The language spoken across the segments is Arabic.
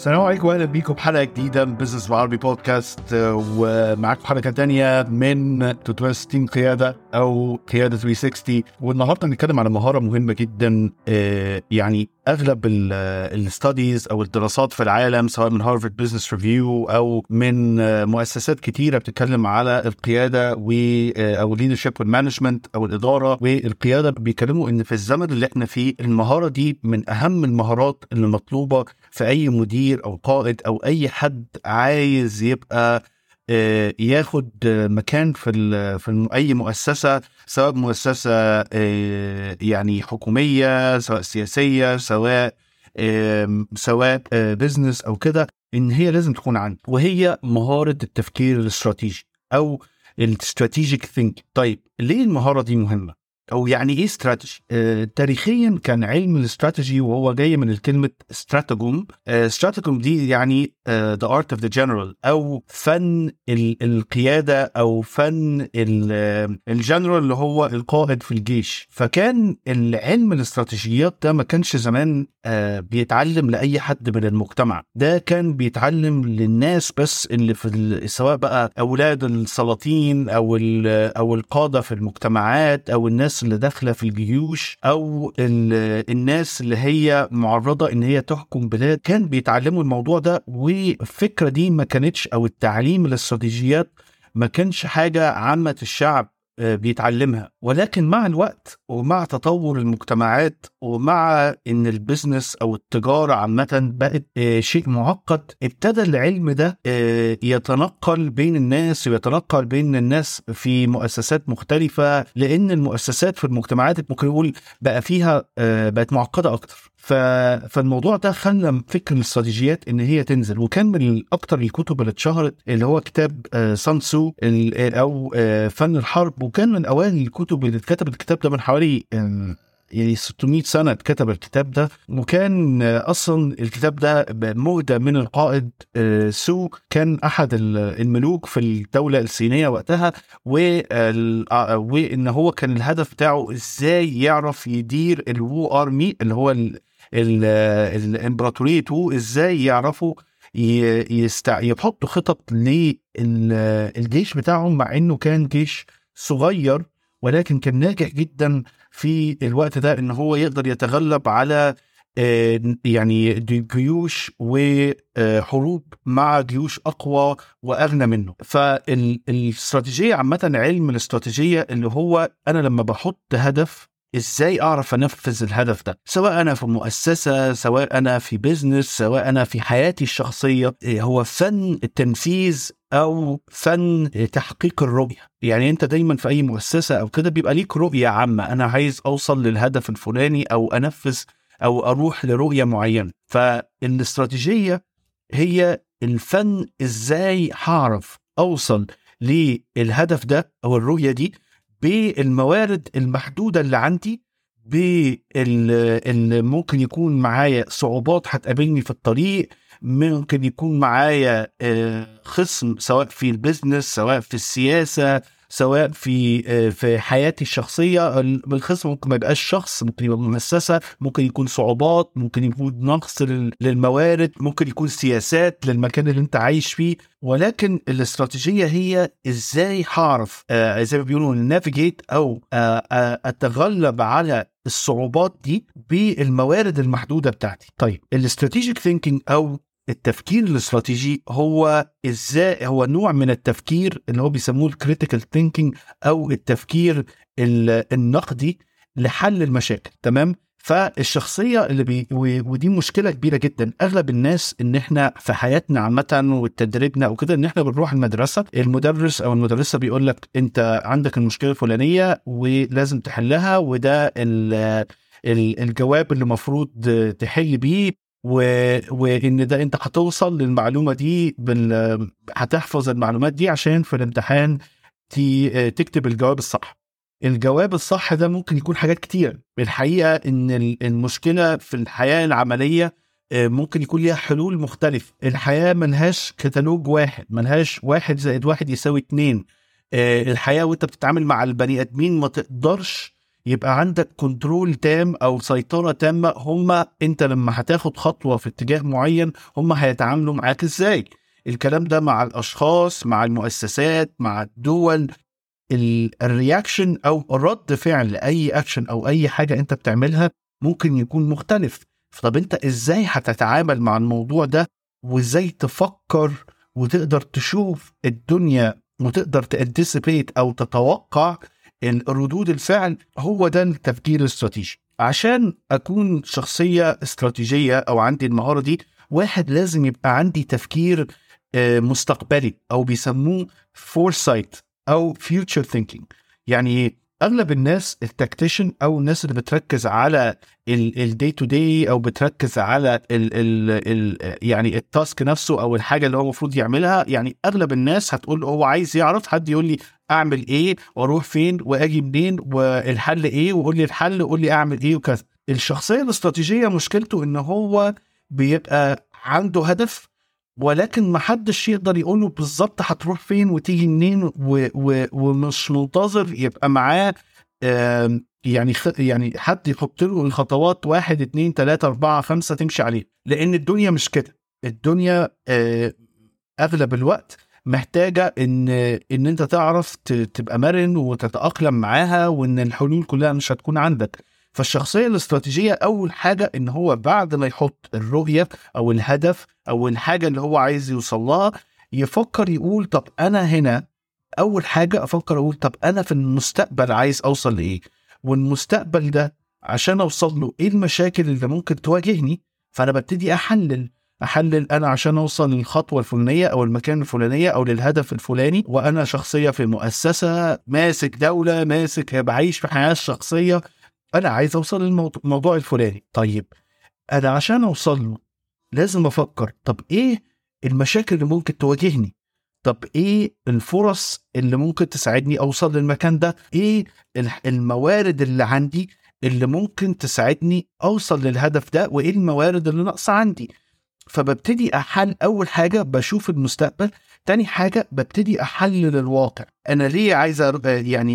السلام عليكم واهلا بيكم بحلقه جديده من بزنس وعربي بودكاست، ومعاكم حلقه تانية من 360 قياده او قياده 360. والنهارده هنتكلم على مهاره مهمه جدا، يعني اغلب الستاديز او الدراسات في العالم سواء من هارفارد بزنس ريفيو او من مؤسسات كتيره بتتكلم على القياده او الليدرشيب والمانجمنت او الاداره والقياده. بيتكلموا ان في الزمن اللي احنا فيه المهاره دي من اهم المهارات اللي مطلوبه في اي مدير او قائد او اي حد عايز يبقى ياخد مكان في اي مؤسسه، سواء مؤسسه يعني حكوميه، سواء سياسيه، سواء بزنس او كده، ان هي لازم تكون عنده، وهي مهاره التفكير الاستراتيجي او الاستراتيجيك ثينك. طيب ليه المهاره دي مهمه او يعني ايه استراتيجي؟ تاريخيا كان علم الاستراتيجي، وهو جاي من الكلمه استراتيجوم. استراتيجوم دي يعني The Art of the General او فن القياده او فن الجنرال اللي هو القائد في الجيش. فكان العلم الاستراتيجيات ده ما كانش زمان بيتعلم لاي حد من المجتمع، ده كان بيتعلم للناس بس اللي في سواء بقى اولاد السلاطين او القاده في المجتمعات او الناس اللي داخله في الجيوش او الناس اللي هي معرضه ان هي تحكم بلاد. كان بيتعلموا الموضوع ده، والفكره دي ما كانتش او التعليم للاستراتيجيات ما كانش حاجه عامه الشعب بيتعلمها. ولكن مع الوقت ومع تطور المجتمعات ومع ان البزنس او التجاره عامه بقت شيء معقد، ابتدى العلم ده يتنقل بين الناس ويتنقل بين الناس في مؤسسات مختلفه، لان المؤسسات في المجتمعات ممكن نقول بقى فيها بقت معقده اكتر. فالموضوع ده خلى فكر الاستراتيجيات ان هي تنزل. وكان من اكتر الكتب اللي اتشهرت اللي هو كتاب سان تسو او فن الحرب، وكان من اوائل الكتب اللي اتكتب. الكتاب ده من حوالي يعني 600 سنه اتكتب الكتاب ده، وكان اصلا الكتاب ده مهدى من القائد سو، كان احد الملوك في الدوله الصينيه وقتها، وان هو كان الهدف بتاعه ازاي يعرف يدير الوو ارمي اللي هو الامبراطوريه، ازاي يعرفوا يحطوا خطط للجيش بتاعهم، مع انه كان جيش صغير ولكن كان ناجح جدا في الوقت ده، ان هو يقدر يتغلب على يعني جيوش وحروب مع جيوش اقوى واغنى منه. فالاستراتيجيه عامه، علم الاستراتيجيه اللي هو انا لما بحط هدف ازاي اعرف انفذ الهدف ده، سواء انا في مؤسسه، سواء انا في بيزنس، سواء انا في حياتي الشخصيه. هو فن التنفيذ او فن تحقيق الرؤيه. يعني انت دايما في اي مؤسسه او كده بيبقى ليك رؤيه عامه، انا عايز اوصل للهدف الفلاني او انفذ او اروح لرؤيه معينه. فالاستراتيجيه هي الفن ازاي هعرف اوصل للهدف ده او الرؤيه دي بالموارد المحدودة اللي عندي، اللي ممكن يكون معايا صعوبات هتقابلني في الطريق، ممكن يكون معايا خصم سواء في البيزنس، سواء في السياسة، سواء في حياتي الشخصية. الخصم ممكن ما يبقاش شخص، ممكن يبقى مؤسسة، ممكن يكون صعوبات، ممكن يكون نقص للموارد، ممكن يكون سياسات للمكان اللي انت عايش فيه. ولكن الاستراتيجية هي ازاي هعرف زي ما بيقولوا نافيجيت او اتغلب على الصعوبات دي بالموارد المحدودة بتاعتي. طيب الاستراتيجيك ثينكينج او التفكير الاستراتيجي هو ازاي؟ هو نوع من التفكير اللي هو بيسموه critical thinking او التفكير النقدي لحل المشاكل. تمام. فالشخصيه اللي ودي مشكله كبيره جدا، اغلب الناس ان احنا في حياتنا عامه وتدريبنا وكده، ان احنا بنروح المدرسه، المدرس او المدرسه بيقول لك انت عندك المشكله الفلانيه ولازم تحلها، وده الجواب اللي مفروض تحل بيه، وإن ده أنت هتوصل للمعلومة دي، هتحفظ المعلومات دي عشان في الامتحان تكتب الجواب الصح. الجواب الصح ده ممكن يكون حاجات كتير. الحقيقة إن المشكلة في الحياة العملية ممكن يكون ليها حلول مختلف. الحياة ملهاش كتالوج واحد، ملهاش 1+1=2. الحياة وأنت بتتعامل مع البني آدمين ما تقدرش يبقى عندك كنترول تام أو سيطرة تامة. هم أنت لما هتاخد خطوة في اتجاه معين هم هيتعاملوا معاك إزاي. الكلام ده مع الأشخاص، مع المؤسسات، مع الدول. الرياكشن أو الرد فعل لأي أكشن أو أي حاجة أنت بتعملها ممكن يكون مختلف. فطب أنت إزاي هتتعامل مع الموضوع ده، وإزاي تفكر وتقدر تشوف الدنيا وتقدر تأنتسيبيت أو تتوقع الردود الفعل. هو ده التفكير الاستراتيجي. عشان أكون شخصية استراتيجية أو عندي المهارة دي، واحد لازم يبقى عندي تفكير مستقبلي أو بيسموه Foresight أو Future Thinking. يعني أغلب الناس التكتيشن أو الناس اللي بتركز على الدي تو دي أو بتركز على يعني التاسك نفسه أو الحاجة اللي هو مفروض يعملها. يعني أغلب الناس هتقول هو عايز يعرف، حد يقول لي أعمل إيه وأروح فين وأجي منين والحل إيه، وقول لي الحل وقول لي أعمل إيه وكذا. الشخصية الاستراتيجية مشكلته إن هو بيبقى عنده هدف، ولكن محدش يقدر يقوله بالظبط هتروح فين وتيجي منين، ومش منتظر يبقى معاه يعني حد يحط له الخطوات 1 2 3 4 5 تمشي عليه. لأن الدنيا مش كده. الدنيا أغلب الوقت محتاجة إن أنت تعرف تبقى مرن وتتأقلم معاها، وإن الحلول كلها مش هتكون عندك. فالشخصية الاستراتيجية أول حاجة إن هو بعد ما يحط الرؤية أو الهدف أو الحاجة اللي هو عايز يوصلها، يفكر يقول طب أنا هنا. أول حاجة أفكر أقول طب أنا في المستقبل عايز أوصل لإيه، والمستقبل ده عشان أوصل له إيه المشاكل اللي ممكن تواجهني. فأنا ببتدي أحلل أنا عشان أوصل للخطوة الفلانية أو المكان الفلانية أو للهدف الفلاني، وأنا شخصية في مؤسسة، ماسك دولة، ماسك، بعيش في حياة شخصية، أنا عايز أوصل للموضوع الفلاني. طيب أنا عشان أوصل له لازم أفكر طب إيه المشاكل اللي ممكن تواجهني، طب إيه الفرص اللي ممكن تساعدني أوصل للمكان ده، إيه الموارد اللي عندي اللي ممكن تساعدني أوصل للهدف ده، وإيه الموارد اللي ناقصة عندي. فببتدي أحل. أول حاجة بشوف المستقبل، تاني حاجة ببتدي أحلل الواقع. أنا ليه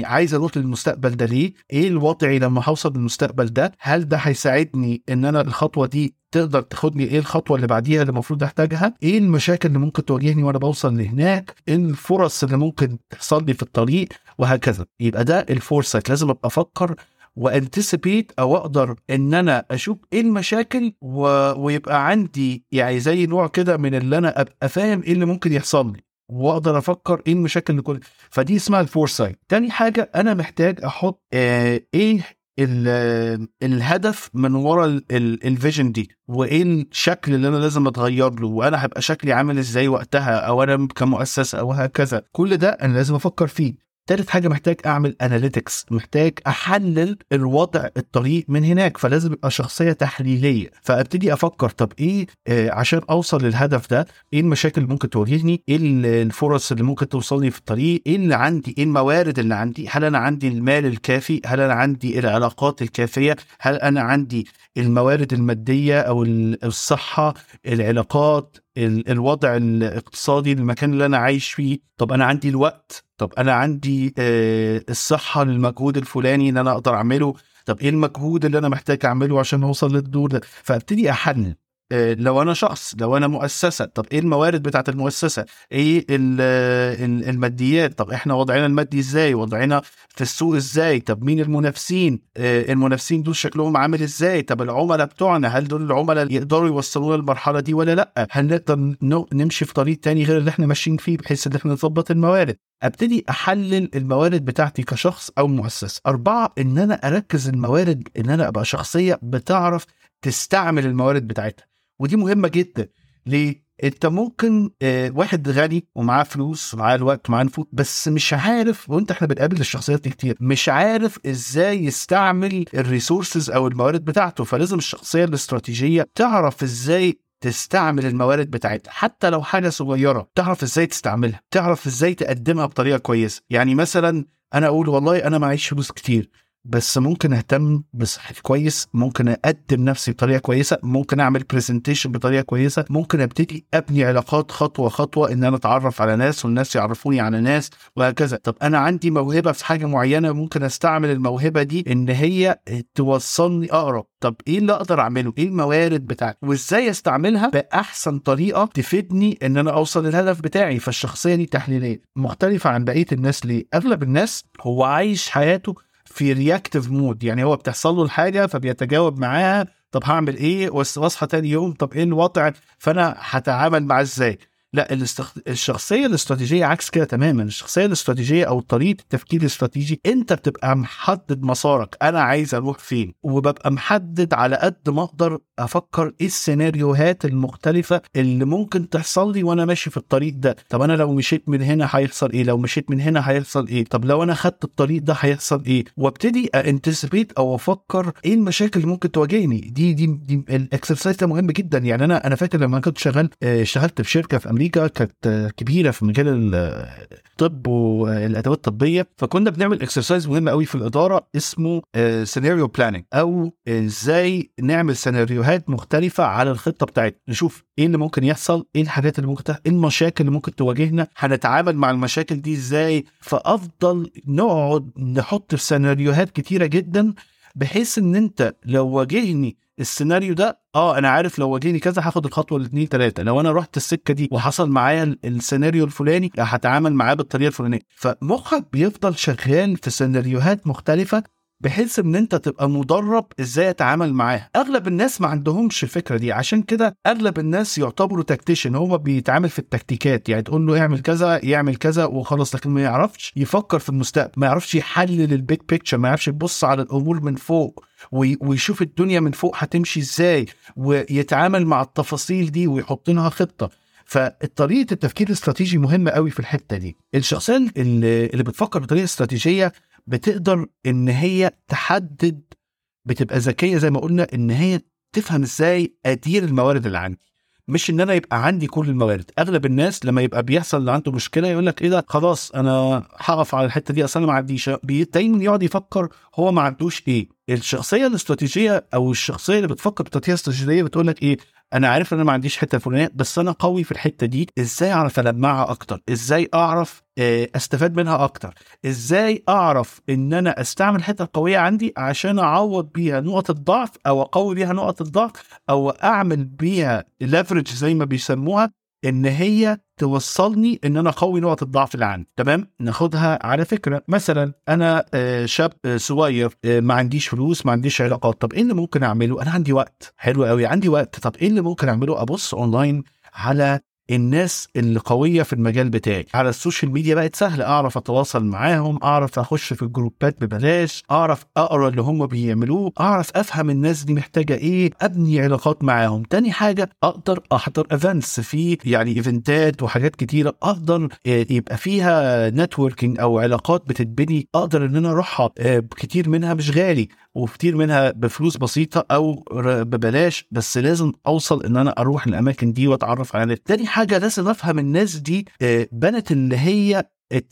عايز أروح للمستقبل ده، ليه، إيه الوضعي لما هوصل للمستقبل ده، هل ده هيساعدني إن أنا الخطوة دي تقدر تاخدني، إيه الخطوة اللي بعديها اللي المفروض أحتاجها، إيه المشاكل اللي ممكن تواجهني وأنا بوصل لهناك، إيه الفرص اللي ممكن تحصل لي في الطريق، وهكذا. يبقى ده الفورسايت. لازم أبقى أفكر وانتسبيت او اقدر ان انا اشوف ايه المشاكل ويبقى عندي يعني زي نوع كده من اللي انا ابقى فاهم ايه اللي ممكن يحصل لي واقدر افكر ايه المشاكل اللي كل. فدي اسمها الفورسايت. تاني حاجه انا محتاج احط ايه الهدف من ورا الفيجن دي، وايه الشكل اللي انا لازم اتغير له، وانا هبقى شكلي عامل ازاي وقتها، او انا كمؤسسه او هكذا. كل ده انا لازم افكر فيه. تالت حاجة محتاج أعمل أناليتكس، محتاج أحلل الوضع، الطريق من هناك. فلازم أبقى شخصية تحليلية، فأبتدي أفكر طب إيه عشان أوصل للهدف ده، إيه المشاكل اللي ممكن تواجهني، إيه الفرص اللي ممكن توصلني في الطريق، إيه اللي عندي، إيه الموارد اللي عندي، هل أنا عندي المال الكافي، هل أنا عندي العلاقات الكافية، هل أنا عندي الموارد المادية أو الصحة، العلاقات، الوضع الاقتصادي، المكان اللي أنا عايش فيه، طب أنا عندي الوقت، طب أنا عندي الصحة للمجهود الفلاني اللي أنا أقدر أعمله، طب إيه المجهود اللي أنا محتاج أعمله عشان أوصل للدور ده. فأبتدي أحلل لو أنا شخص، لو أنا مؤسسة، طب إيه الموارد بتاعة المؤسسة، إيه الماديات، طب إحنا وضعنا المادي إزاي، وضعنا في السوق إزاي، طب مين المنافسين، المنافسين دول شكلهم عامل إزاي، طب العملاء بتوعنا هل دول العملاء يقدروا يوصلونا للمرحلة دي ولا لأ، هل نقدر نمشي في طريق تاني غير اللي إحنا ماشيين فيه بحيث إن إحنا نظبط الموارد. أبتدي أحلل الموارد بتاعتي كشخص أو مؤسسة. 4 إن أنا أركز الموارد، إن أنا أبقى شخصية بتعرف تستعمل الموارد بتاعتها، ودي مهمة جدا. ليه؟ انت ممكن واحد غني ومعاه فلوس ومعاه الوقت ومعاه نفوذ، بس مش عارف، وانت احنا بنقابل الشخصيات دي كتير، مش عارف ازاي يستعمل الريسورسز او الموارد بتاعته. فلازم الشخصية الاستراتيجية تعرف ازاي تستعمل الموارد بتاعتها، حتى لو حاجة صغيرة تعرف ازاي تستعملها، تعرف ازاي تقدمها بطريقة كويسة. يعني مثلا انا اقول والله انا معيش فلوس كتير، بس ممكن اهتم بصحتي كويس، ممكن اقدم نفسي بطريقه كويسه، ممكن اعمل برزنتيشن بطريقه كويسه، ممكن ابتدي ابني علاقات خطوه خطوه، ان انا اتعرف على ناس والناس يعرفوني على ناس وهكذا. طب انا عندي موهبه في حاجه معينه، ممكن استعمل الموهبه دي ان هي توصلني اقرب. طب ايه اللي اقدر اعمله، ايه الموارد بتاعتي، وازاي استعملها باحسن طريقه تفيدني ان انا اوصل للهدف بتاعي. فالشخصيه دي تحليليه مختلفه عن بقيه الناس. ليه؟ اغلب الناس هو عايش حياته في رياكتيف مود، يعني هو بتحصل له الحاجه فبيتجاوب معاها. طب هعمل ايه؟ واصحى تاني يوم طب ايه الوضع، فانا هتعامل معاه ازاي؟ لا، الشخصيه الاستراتيجيه عكس كده تماما. الشخصيه الاستراتيجيه او طريقه التفكير الاستراتيجي، انت بتبقى محدد مسارك، انا عايز اروح فين، وببقى محدد على قد ما اقدر افكر ايه السيناريوهات المختلفه اللي ممكن تحصل لي وانا ماشي في الطريق ده. طب انا لو مشيت من هنا هيحصل ايه، لو مشيت من هنا هيحصل ايه، طب لو انا خدت الطريق ده هيحصل ايه، وابتدي انتسبيت او افكر ايه المشاكل اللي ممكن تواجهني. دي الاكسرسايز ده مهم جدا. يعني انا فاكر لما كنت شغال، اشتغلت في شركه في أمريكا كانت كبيرة في مجال الطب والأدوات الطبية، فكنا بنعمل اكسرسايز مهم قوي في الإدارة اسمه سيناريو بلانينج، أو إزاي نعمل سيناريوهات مختلفة على الخطة بتاعتنا، نشوف إيه اللي ممكن يحصل، إيه الحاجات اللي ممكن تحصل، إيه المشاكل اللي ممكن تواجهنا، هنتعامل مع المشاكل دي إزاي. فأفضل نقعد نحط في سيناريوهات كتيرة جدا، بحيث إن أنت لو واجهني السيناريو ده انا عارف لو واجهني كذا هاخد الخطوه الاثنين ثلاثه، لو انا رحت السكه دي وحصل معايا السيناريو الفلاني هتعامل معاه بالطريقه الفلانيه. فمخك بيفضل شغال في سيناريوهات مختلفه، بحيث ان انت تبقى مدرب ازاي اتعامل معاها. اغلب الناس ما عندهمش الفكره دي، عشان كده اغلب الناس يعتبروا تكتيشن، هو بيتعامل في التكتيكات، يعني تقول له اعمل كذا يعمل كذا وخلاص، لكن ما يعرفش يفكر في المستقبل، ما يعرفش يحلل البيج بيكتشر، ما يعرفش يبص على الامور من فوق ويشوف الدنيا من فوق هتمشي ازاي، ويتعامل مع التفاصيل دي ويحط لها خطه. فالطريقه التفكير الاستراتيجي مهمه قوي في الحته دي. الشخصيه اللي بتفكر بطريقه استراتيجيه بتقدر ان هي تحدد، بتبقى ذكيه زي ما قلنا، ان هي تفهم ازاي ادير الموارد اللي عندي، مش ان انا يبقى عندي كل الموارد. اغلب الناس لما يبقى بيحصل عنده مشكله يقول لك ايه ده، خلاص انا هقف على الحته دي، اصلا ما عنديش، دايما يقعد يفكر هو ما عندوش ايه. الشخصيه الاستراتيجيه او الشخصيه اللي بتفكر بطريقه استراتيجيه بتقول لك ايه، انا عارف ان انا ما عنديش حته فلانيه، بس انا قوي في الحته دي، ازاي اعرف المعها اكتر، ازاي اعرف استفاد منها اكتر، ازاي اعرف ان انا استعمل الحته القويه عندي عشان اعوض بيها نقطه ضعف، او اقوي بيها نقطه ضعف، او اعمل بيها ليفرج زي ما بيسموها، ان هي توصلني ان انا اقوي نقطه الضعف اللي عندي. تمام، ناخدها على فكره. مثلا انا شاب صغير، ما عنديش فلوس، ما عنديش علاقات، طب ايه اللي ممكن اعمله؟ انا عندي وقت، حلو قوي، عندي وقت، طب ايه اللي ممكن اعمله؟ ابص اونلاين على الناس اللي قويه في المجال بتاعي، على السوشيال ميديا بقت سهله، اعرف اتواصل معاهم، اعرف اخش في الجروبات ببلاش، اعرف اقرا اللي هم بيعملوه، اعرف افهم الناس دي محتاجه ايه، ابني علاقات معاهم. تاني حاجه، اقدر احضر ايفنتس، فيه يعني ايفنتات وحاجات كتيره اقدر يبقى فيها نتوركينج او علاقات بتتبني، اقدر ان انا اروحها، كتير منها مش غالي وكتير منها بفلوس بسيطه او ببلاش، بس لازم اوصل ان انا اروح الاماكن دي واتعرف على. تاني حاجه، لازم افهم الناس دي بنت اللي هي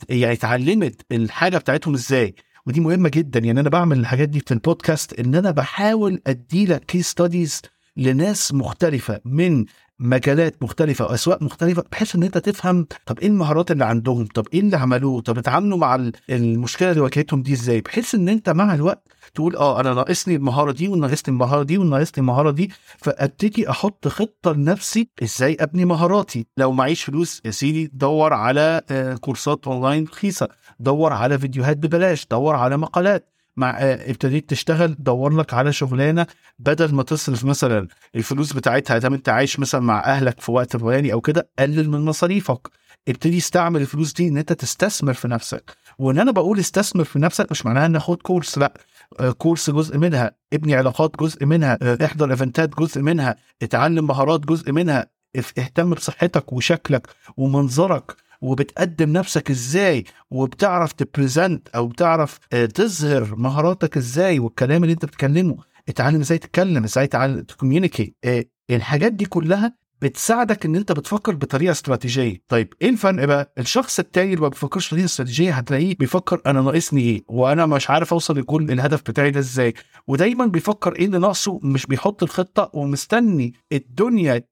يعني اتعلمت الحاجه بتاعتهم ازاي، ودي مهمه جدا. يعني انا بعمل الحاجات دي في البودكاست، ان انا بحاول ادي لك كيس ستاديز لناس مختلفه من مجالات مختلفه واسواق مختلفه، بحيث ان انت تفهم طب ايه المهارات اللي عندهم، طب ايه اللي عملوه، طب اتعاملوا مع المشكله اللي واجهتهم دي ازاي، بحيث ان انت مع الوقت تقول انا ناقصني المهاره دي وناقصني المهاره دي وناقصني المهاره دي، فابتدي احط خطه لنفسي ازاي ابني مهاراتي. لو معيش فلوس يا سيدي، دور على كورسات اونلاين رخيصه، دور على فيديوهات ببلاش، دور على مقالات. مع ابتديت تشتغل، دور لك على شغلانه، بدل ما تصرف مثلا الفلوس بتاعتها، اذا انت عايش مثلا مع اهلك في وقت معين او كده، قلل من مصاريفك، ابتدي استعمل الفلوس دي ان انت تستثمر في نفسك. وان انا بقول استثمر في نفسك مش معناها ان اخد كورس، لا، كورس جزء منها، ابني علاقات جزء منها، احضر ايفنتات جزء منها، اتعلم مهارات جزء منها، اهتم بصحتك وشكلك ومنظرك، وبتقدم نفسك ازاي، وبتعرف تبريزنت او بتعرف تظهر مهاراتك ازاي، والكلام اللي انت بتكلمه اتعلم ازاي تتكلم، ازاي تكوميونيكيت. الحاجات دي كلها بتساعدك ان انت بتفكر بطريقه استراتيجيه. طيب ايه الفرق بقى؟ الشخص التاني اللي ما بيفكرش بطريقه استراتيجيه هتلاقيه بيفكر انا ناقصني ايه، وانا مش عارف اوصل لكل الهدف بتاعي ده ازاي، ودايما بيفكر ايه اللي ناقصه، مش بيحط الخطه ومستني الدنيا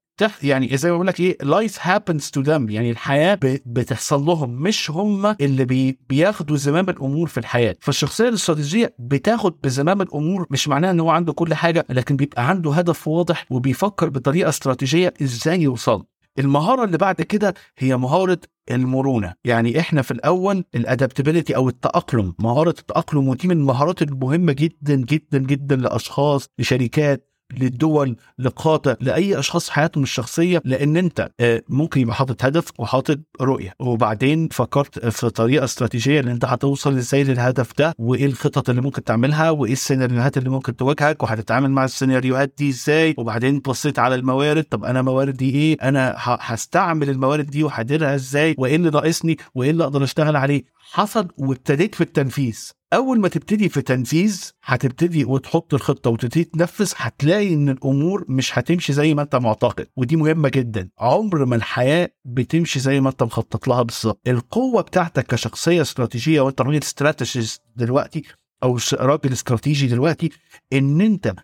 يعني زي ما بقول لك ايه life happens to them، يعني الحياه بتحصل لهم، مش هم اللي بياخدوا زمام الامور في الحياه. فالشخصيه الاستراتيجيه بتاخد بزمام الامور، مش معناه ان هو عنده كل حاجه، لكن بيبقى عنده هدف واضح وبيفكر بطريقه استراتيجيه ازاي يوصل. المهاره اللي بعد كده هي مهاره المرونه. يعني احنا في الاول الادابتابيلتي او التاقلم، مهاره التاقلم، ودي من المهارات المهمه جدا جدا جدا لاشخاص، لشركات، للدول، لقاطع، لأي أشخاص حياتهم الشخصية، لأن أنت ممكن يبقى حاطط هدف وحاطط رؤية، وبعدين فكرت في طريقة استراتيجية اللي أنت هتوصل إزاي للهدف ده، وإيه الخطط اللي ممكن تعملها، وإيه السيناريوهات اللي ممكن تواجهك، وهتتعامل مع السيناريوهات دي إزاي، وبعدين بصيت على الموارد، طب أنا مواردي إيه، أنا هستعمل الموارد دي وهديرها إزاي، وإيه اللي ناقصني، وإيه اللي أقدر أشتغل عليه. حصل وابتديت في التنفيذ. أول ما تبتدي في تنفيذ هتبتدي وتحط الخطة وتبتدي تنفذ، هتلاقي إن الأمور مش هتمشي زي ما أنت معتقد، ودي مهمة جدا. عمر ما الحياة بتمشي زي ما أنت مخطط لها بالظبط. القوة بتاعتك كشخصية استراتيجية، وأنت راجل استراتيجيست دلوقتي أو راجل استراتيجي دلوقتي، إن أنت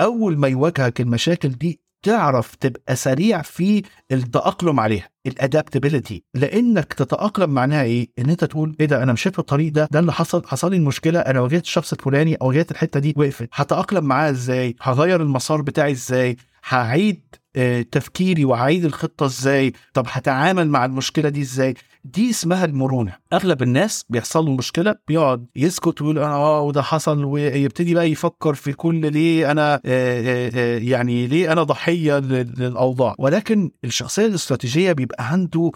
أول ما يواجهك المشاكل دي تعرف تبقى سريع في التأقلم عليها، الادابتابيلتي. لانك تتاقلم معناها ايه؟ ان انت تقول ايه ده، انا مشيت في الطريق ده اللي حصل لي المشكله، انا واجهت الشخص الفلاني او واجهت الحته دي وقفت، هتاقلم معاها ازاي، هغير المسار بتاعي ازاي، هعيد تفكيري وعيد الخطه ازاي، طب هتعامل مع المشكله دي ازاي. دي اسمها المرونه. اغلب الناس بيحصل له مشكله بيقعد يسكت ويقول وده حصل، ويبتدي بقى يفكر في كل ليه انا يعني ليه انا ضحيه للاوضاع. ولكن الشخصيه الاستراتيجيه بيبقى عنده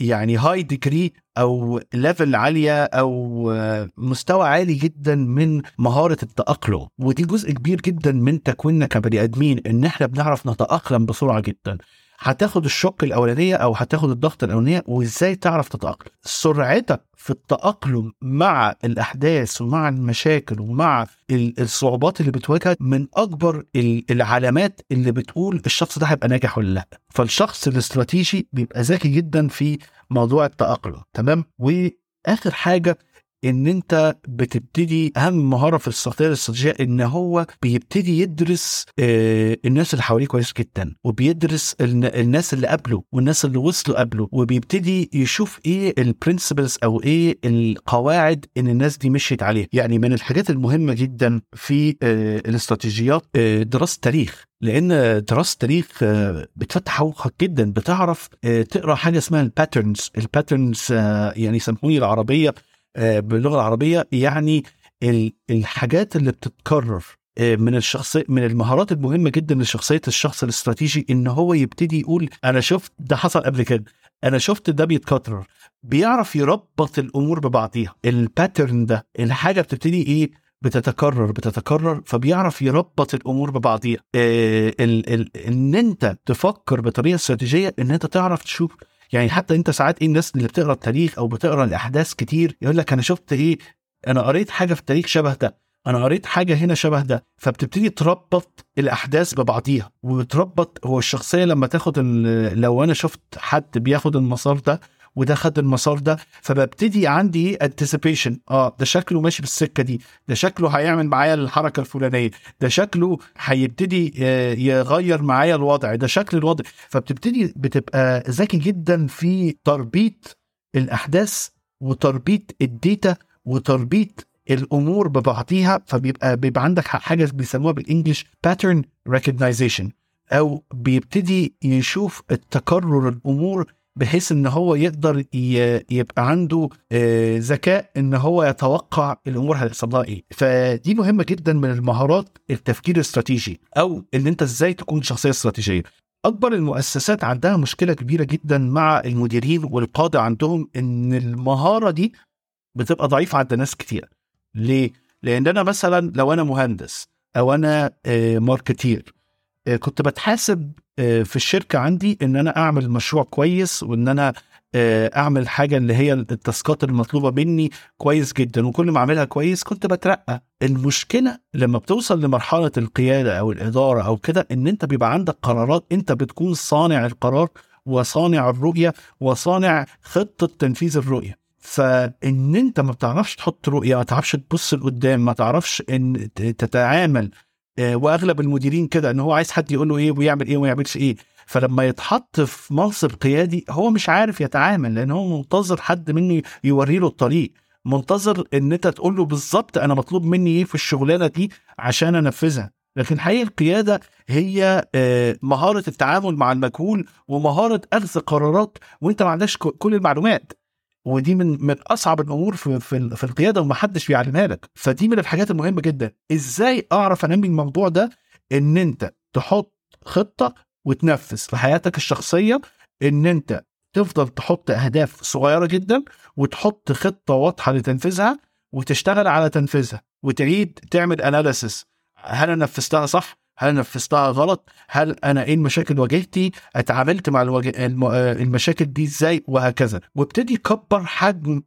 يعني هاي ديجري او ليفل عاليه او مستوى عالي جدا من مهاره التاقلم، ودي جزء كبير جدا من تكويننا كبني ادمين، ان احنا بنعرف نتاقلم بسرعه جدا. هتاخد الشق الاولانيه او هتاخد الضغط الاولانيه، وازاي تعرف تتاقلم. سرعتك في التاقلم مع الاحداث ومع المشاكل ومع الصعوبات اللي بتواجهك من اكبر العلامات اللي بتقول الشخص ده هيبقى ناجح ولا لا. فالشخص الاستراتيجي بيبقى ذكي جدا في موضوع التاقلم. تمام. واخر حاجه ان انت بتبتدي اهم مهاره في الاستراتيجيه ان هو بيبتدي يدرس الناس اللي حواليه كويس جدا، وبيدرس الناس اللي قبله والناس اللي وصلوا قبله، وبيبتدي يشوف ايه البرنسبلز او ايه القواعد ان الناس دي مشيت عليه. يعني من الحاجات المهمه جدا في الاستراتيجيات دراسه تاريخ، لان دراسه تاريخ بتفتح عقلك جدا، بتعرف تقرا حاجه اسمها الباترنز يعني يسموها العربيه باللغه العربيه، يعني الحاجات اللي بتتكرر من الشخصيه. من المهارات المهمه جدا لشخصيه الشخص الاستراتيجي ان هو يبتدي يقول انا شفت ده حصل قبل كده، انا شفت ده بيتكرر، بيعرف يربط الامور ببعضيها. الباترن ده الحاجه بتبتدي ايه، بتتكرر، فبيعرف يربط الامور ببعضيها. ان انت تفكر بطريقه استراتيجيه، ان انت تعرف تشوف. يعني حتى انت ساعات ايه، الناس اللي بتقرا التاريخ او بتقرا الاحداث كتير يقول لك انا شفت ايه، انا قريت حاجه في التاريخ شبه ده، انا قريت حاجه هنا شبه ده، فبتبتدي تربط الاحداث ببعضيها وتربط. هو الشخصيه لما تاخد لو انا شفت حد بياخد المسار ده وده خد المسار ده، فببتدي عندي anticipation، ده شكله ماشي بالسكه دي، ده شكله هيعمل معايا الحركه الفلانيه، ده شكله هيبتدي يغير معايا الوضع، ده شكل الوضع. فبتبتدي بتبقى ذكي جدا في تربيط الاحداث وتربيط الداتا وتربيط الامور ببعضيها. فبيبقى عندك حاجه بيسموها بالانجلش pattern recognition، او بيبتدي يشوف التكرر الامور، بحيث ان هو يقدر يبقى عنده ذكاء ان هو يتوقع الامور هتحصل لها ايه. فدي مهمه جدا من المهارات التفكير الاستراتيجي، او ان انت ازاي تكون شخصيه استراتيجيه. اكبر المؤسسات عندها مشكله كبيره جدا مع المديرين والقاده عندهم، ان المهاره دي بتبقى ضعيفه عند ناس كتير. ليه؟ لان انا مثلا لو انا مهندس او انا ماركتير، كنت بتحاسب في الشركة عندي ان انا اعمل مشروع كويس، وان انا اعمل حاجه اللي هي التاسكات المطلوبه مني كويس جدا، وكل ما اعملها كويس كنت بترقى. المشكله لما بتوصل لمرحله القياده او الاداره او كده، ان انت بيبقى عندك قرارات، انت بتكون صانع القرار وصانع الرؤيه وصانع خطه تنفيذ الرؤيه. فان انت ما بتعرفش تحط رؤيه، ما تعرفش تبص لقدام، ما تعرفش ان تتعامل. واغلب المديرين كده، ان هو عايز حد يقول له ايه ويعمل ايه وما يعملش ايه. فلما يتحط في منصب قيادي هو مش عارف يتعامل، لان هو منتظر حد مني يوري له الطريق، منتظر ان انت تقول له بالظبط انا مطلوب مني ايه في الشغلانه دي عشان انفذها. لكن حقيقة القياده هي مهاره التعامل مع المجهول، ومهاره اخذ قرارات وانت ما عندكش كل المعلومات. ودي من اصعب الامور في القياده، ومحدش بيعلمها لك. فدي من الحاجات المهمه جدا. ازاي اعرف انمي الموضوع ده؟ ان انت تحط خطه وتنفذ. في حياتك الشخصيه ان انت تفضل تحط اهداف صغيره جدا، وتحط خطه واضحه لتنفيذها، وتشتغل على تنفيذها، وتعيد تعمل اناليسيس. هل انا نفذتها صح؟ هل نفذتها غلط؟ هل انا ايه المشاكل واجهتي؟ اتعاملت مع المشاكل دي ازاي؟ وهكذا. وابتدي كبر حجم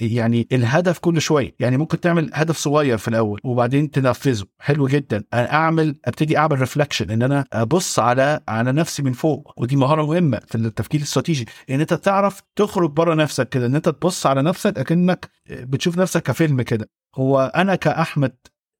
يعني الهدف كل شويه. يعني ممكن تعمل هدف صغير في الاول وبعدين تنفذه. حلو جدا. انا ابتدي اعمل ريفلكشن، ان انا ابص على نفسي من فوق. ودي مهاره مهمه في التفكير الاستراتيجي، ان انت تعرف تخرج بره نفسك كده، ان انت تبص على نفسك اكنك بتشوف نفسك كفيلم كده. هو انا كاحمد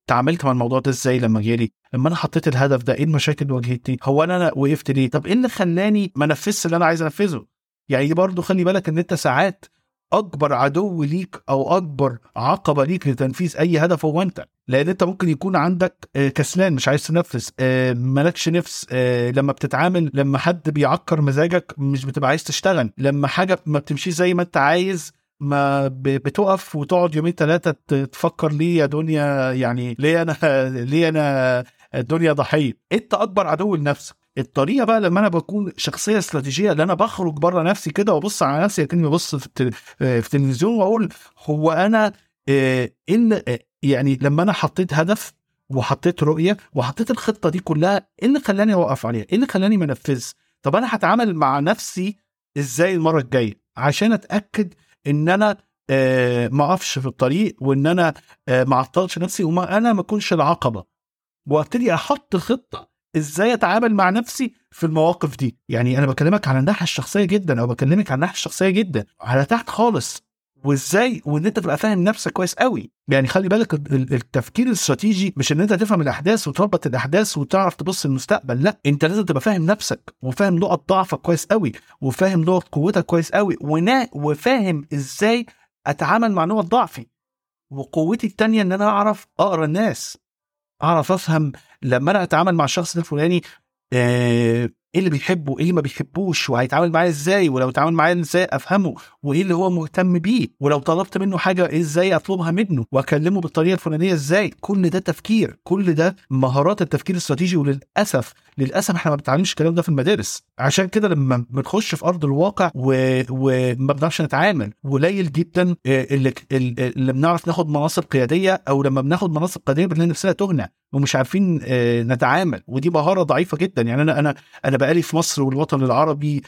تعاملت مع الموضوع ده ازاي لما جالي؟ لما انا حطيت الهدف ده، ايه المشاكل واجهتني؟ هو انا وقفت ليه؟ طب ايه اللي خلاني ما نفذش اللي انا عايز انفذه؟ يعني برضو خلي بالك ان انت ساعات اكبر عدو ليك او اكبر عقبه ليك لتنفيذ اي هدف هو انت. لان انت ممكن يكون عندك كسلان، مش عايز تنفذ، مالكش نفس. لما بتتعامل، لما حد بيعكر مزاجك مش بتبقى عايز تشتغل. لما حاجه ما بتمشيش زي ما انت عايز، ما بتقف وتقعد يومين ثلاثة تفكر ليه يا دنيا، يعني ليه أنا الدنيا ضحية. أنت أكبر عدو لنفسك. الطريقة بقى لما أنا بكون شخصية استراتيجية، اللي أنا بخرج برا نفسي كده وبص على نفسي كأني ببص في التلفزيون، وأقول هو أنا إن يعني لما أنا حطيت هدف وحطيت رؤية وحطيت الخطة دي كلها، إيه اللي خلاني أوقف عليها؟ إيه اللي خلاني ما نفذ؟ طب أنا هتعامل مع نفسي إزاي المرة الجاية عشان أتأكد ان انا ما اقفش في الطريق، وان انا ما اعطلش نفسي، وما انا ما اكونش العقبه. وابتدي احط خطه ازاي اتعامل مع نفسي في المواقف دي. يعني انا بكلمك على الناحيه الشخصيه جدا، او بكلمك على الناحيه الشخصيه جدا على تحت خالص. وازاي وان انت تبقى فاهم نفسك كويس قوي. يعني خلي بالك التفكير الاستراتيجي مش ان انت تفهم الاحداث وتربط الاحداث وتعرف تبص للمستقبل، لا، انت لازم تبقى فاهم نفسك، وفاهم نقط ضعفك كويس قوي، وفاهم نقط قوتك كويس قوي، وفاهم ازاي اتعامل مع نقط ضعفي. وقوتي التانية ان انا اعرف اقرا الناس، اعرف افهم لما انا اتعامل مع الشخص ده فلاني ايه اللي بيحبه، ايه اللي ما بيحبوش، وهيتعامل معايا ازاي، ولو اتعامل معايا ازاي افهمه، وايه اللي هو مهتم بيه، ولو طلبت منه حاجه ازاي اطلبها منه، واكلمه بالطريقه الفلانيه ازاي. كل ده تفكير، كل ده مهارات التفكير الاستراتيجي. وللاسف احنا ما بنتعلمش الكلام ده في المدارس. عشان كده لما بنخش في ارض الواقع وما بنعرفش نتعامل. قليل جدا اللي بنعرف ناخد مناصب قياديه، او لما بناخد مناصب قياديه بنلاقي نفسنا تهنا ومش عارفين نتعامل. ودي مهاره ضعيفه جدا. يعني انا بقالي في مصر والوطن العربي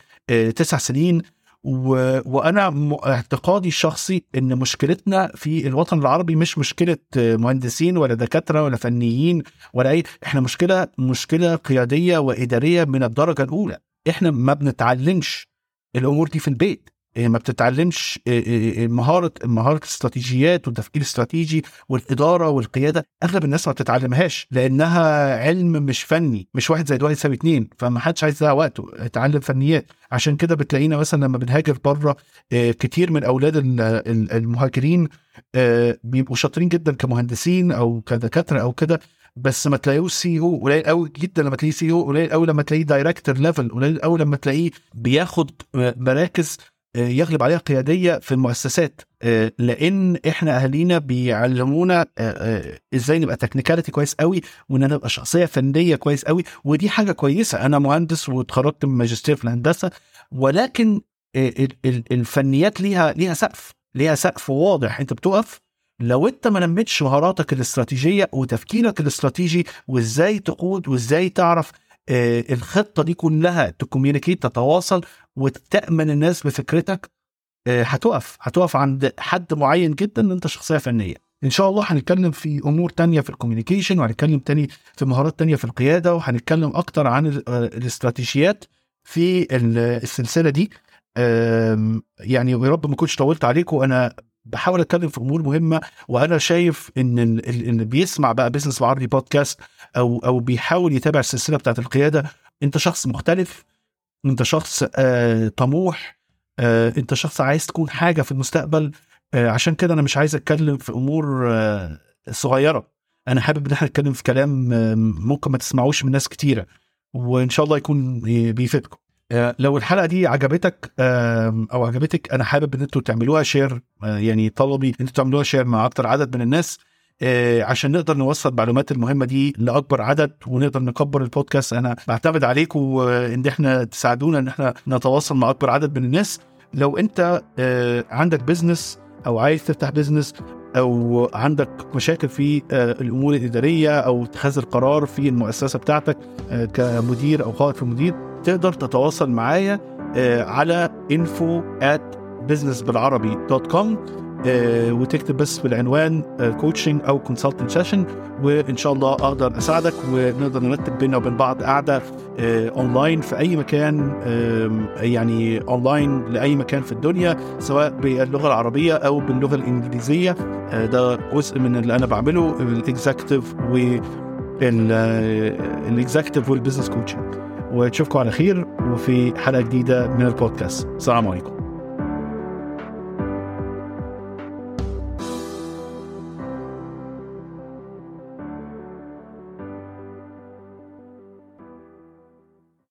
9 سنين، وانا اعتقادي الشخصي ان مشكلتنا في الوطن العربي مش مشكله مهندسين ولا دكاتره ولا فنيين ولا اي، احنا مشكله قياديه واداريه من الدرجه الاولى. احنا ما بنتعلمش الامور دي في البيت، ما بتتعلمش مهارة الاستراتيجيات والتفكير الاستراتيجي والإدارة والقيادة. أغلب الناس ما بتتعلمهاش لأنها علم مش فني، مش 1+1=2. فما حدش عايز ده وقته اتعلم فنيات. عشان كده بتلاقينا مثلا لما بنهاجر بره، كتير من أولاد المهاجرين بيبقوا شاطرين جدا كمهندسين أو كدكاترة أو كده، بس ما تلاقيه CEO. قليل قوي جدا لما تلاقيه CEO، قليل قوي لما تلاقيه دايركتور ليفل، قليل قوي لما تلاقيه بياخد مراكز يغلب عليها قيادية في المؤسسات. لأن إحنا أهلينا بيعلمونا إزاي نبقى تكنيكاليتي كويس قوي، وإن أنا أبقى شخصية فنية كويس قوي. ودي حاجة كويسة، أنا مهندس وتخرجت من ماجستير في الهندسة، ولكن الفنيات ليها سقف، ليها سقف واضح. أنت بتقف لو أنت ما نمتش مهاراتك الاستراتيجية وتفكيرك الاستراتيجي، وإزاي تقود، وإزاي تعرف الخطة دي كلها تكوميونيكيت، تتواصل، وتأمن الناس بفكرتك هتقف عند حد معين جدا ان انت شخصية فنية. ان شاء الله هنتكلم في امور تانية في الكوميونيكيشن، وهنتكلم تاني في مهارات تانية في القيادة، وهنتكلم اكتر عن الاستراتيجيات في السلسلة دي. يعني يا رب ما كنتش طولت عليكم، وانا بحاول اتكلم في امور مهمه، وانا شايف ان اللي بيسمع بقى بيزنس وعربي بودكاست او بيحاول يتابع السلسله بتاعه القياده، انت شخص مختلف، انت شخص طموح، انت شخص عايز تكون حاجه في المستقبل. عشان كده انا مش عايز اتكلم في امور صغيره، انا حابب ان احنا نتكلم في كلام ممكن ما تسمعوش من ناس كتيره، وان شاء الله يكون بيفيدكم. لو الحلقة دي عجبتك أو عجبتك، أنا حابب إن أنتوا تعملوها شير، يعني طلبي إن أنتوا تعملوها شير مع أكتر عدد من الناس عشان نقدر نوصل المعلومات المهمة دي لأكبر عدد، ونقدر نكبر البودكاست. أنا بعتمد عليكم إن إحنا تساعدونا إن إحنا نتواصل مع أكبر عدد من الناس. لو أنت عندك بيزنس أو عايز تفتح بيزنس، أو عندك مشاكل في الأمور الإدارية أو اتخاذ القرار في المؤسسة بتاعتك كمدير أو قائد في مدير، تقدر تتواصل معايا على info@businessbalarabi.com وتكتب بس في العنوان coaching أو consulting session، وإن شاء الله أقدر أساعدك، ونقدر نرتب بيننا وبين بعض قاعدة أونلاين في أي مكان، يعني أونلاين لأي مكان في الدنيا، سواء باللغة العربية أو باللغة الإنجليزية. ده جزء من اللي أنا بعمله الإكزيكتيف والبيزنس كوتشنج. وتشوفكم على خير وفي حلقة جديدة من البودكاست. السلام عليكم.